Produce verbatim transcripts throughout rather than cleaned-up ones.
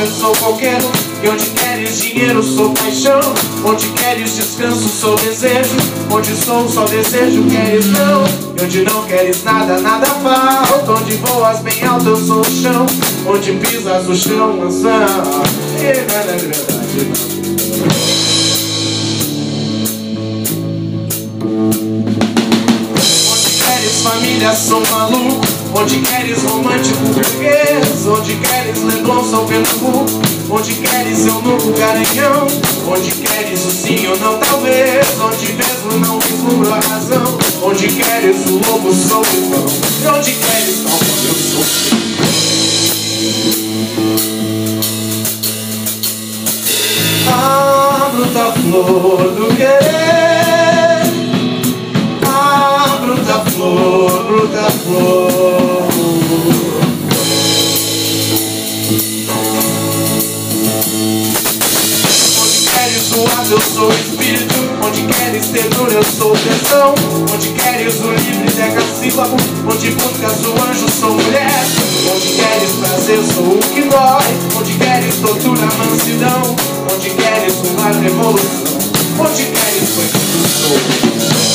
jovem, sou qualquer um. E onde queres dinheiro, sou paixão. Onde queres descanso, sou desejo. Onde sou, só desejo, queres não. E onde não queres nada, nada falta. Onde voas bem alto, eu sou o chão. Onde pisas o chão, mansão. E nada é verdade, não. Família, sou maluco. Onde queres romântico, burguês. Onde queres Leblon, São Pernambuco. Onde queres eu nuco, Garanhão. Onde queres o sim ou não, talvez. Onde mesmo não vislumbro a razão. Onde queres o lobo, sou vilão. E onde queres talvez eu sou filho. Abro da flor do querer. Bruta flor, onde queres zoado, eu sou espírito. Onde queres ternura, eu sou tesão. Onde queres o livre, decassílabo. Onde buscas o anjo, sou mulher. Onde queres prazer, sou o que dói. Onde queres tortura, mansidão. Onde queres uma revolução. Onde queres foi que sou.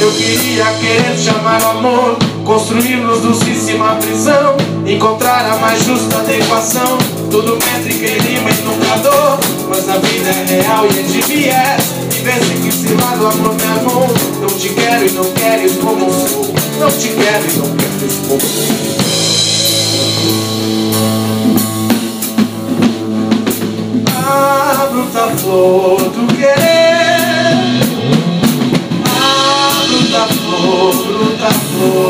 Eu queria querer chamar o amor, construir-nos dulcíssima prisão, encontrar a mais justa adequação, tudo métrica e rima e nunca dor. Mas a vida é real e é de viés, e vê-se que se lá do amor me amou. Não te quero e não queres como sou, não te quero e não queres como sou. A bruta flor do querer. Bruta flor,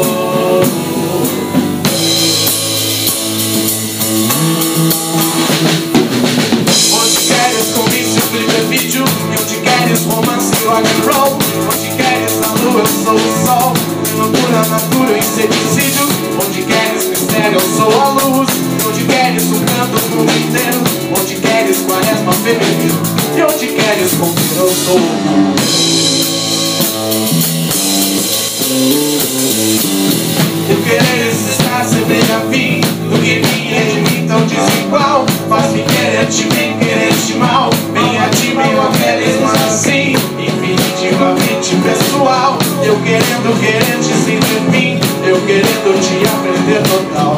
onde queres convite o primeiro vídeo, e onde queres romance e rock and roll. Onde queres a lua, eu sou o sol. E loucura, natura, inseticídio. Onde queres mistério, eu sou a luz. E onde queres o canto do mundo inteiro. Onde queres quaresma feminino. E onde queres convite, eu sou o sol. Eu quereres estar sempre a fim do que mim é de mim tão desigual. Faz-me querer te bem, querer te mal. Bem a ti, bem a queres, mas assim infinitivamente pessoal. Eu querendo, querer te sem ter fim. Eu querendo te aprender total.